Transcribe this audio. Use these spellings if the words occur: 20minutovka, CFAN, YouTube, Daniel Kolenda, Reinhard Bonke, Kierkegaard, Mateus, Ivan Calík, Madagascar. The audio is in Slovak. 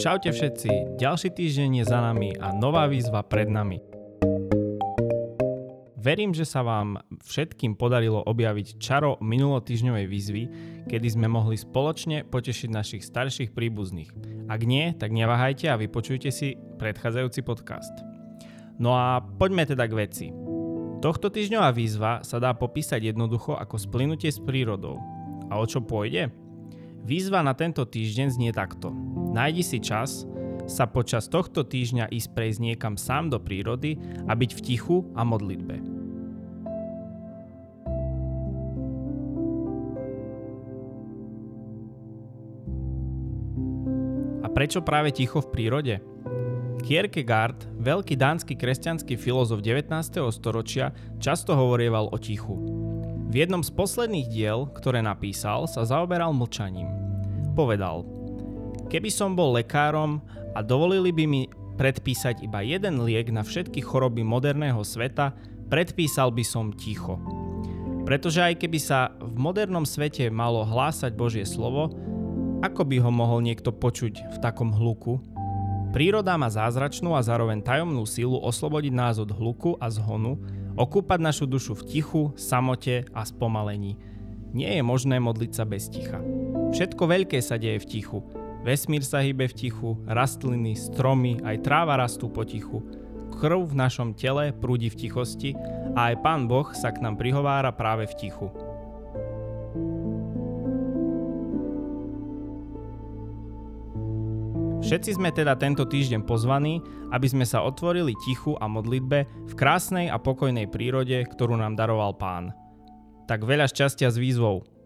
Čaute všetci, ďalší týždeň je za nami a nová výzva pred nami. Verím, že sa vám všetkým podarilo objaviť čaro minulotýždňovej výzvy, kedy sme mohli spoločne potešiť našich starších príbuzných. Ak nie, tak neváhajte a vypočujte si predchádzajúci podcast. No a poďme teda k veci. Tohto týždňová výzva sa dá popísať jednoducho ako splynutie s prírodou. A o čo pôjde? Výzva na tento týždeň znie takto. Nájdi si čas sa počas tohto týždňa ísť prejsť niekam sám do prírody a byť v tichu a modlitbe. A prečo práve ticho v prírode? Kierkegaard, veľký dánsky kresťanský filozof 19. storočia, často hovorieval o tichu. V jednom z posledných diel, ktoré napísal, sa zaoberal mlčaním. Povedal: "Keby som bol lekárom a dovolili by mi predpísať iba jeden liek na všetky choroby moderného sveta, predpísal by som ticho. Pretože aj keby sa v modernom svete malo hlásať Božie slovo, ako by ho mohol niekto počuť v takom hluku? Príroda má zázračnú a zároveň tajomnú silu oslobodiť nás od hluku a zhonu, okúpať našu dušu v tichu, samote a spomalení. Nie je možné modliť sa bez ticha. Všetko veľké sa deje v tichu. Vesmír sa hýbe v tichu, rastliny, stromy, aj tráva rastú potichu. Krv v našom tele prúdi v tichosti a aj Pán Boh sa k nám prihovára práve v tichu." Všetci sme teda tento týždeň pozvaní, aby sme sa otvorili tichu a modlitbe v krásnej a pokojnej prírode, ktorú nám daroval Pán. Tak veľa šťastia s výzvou.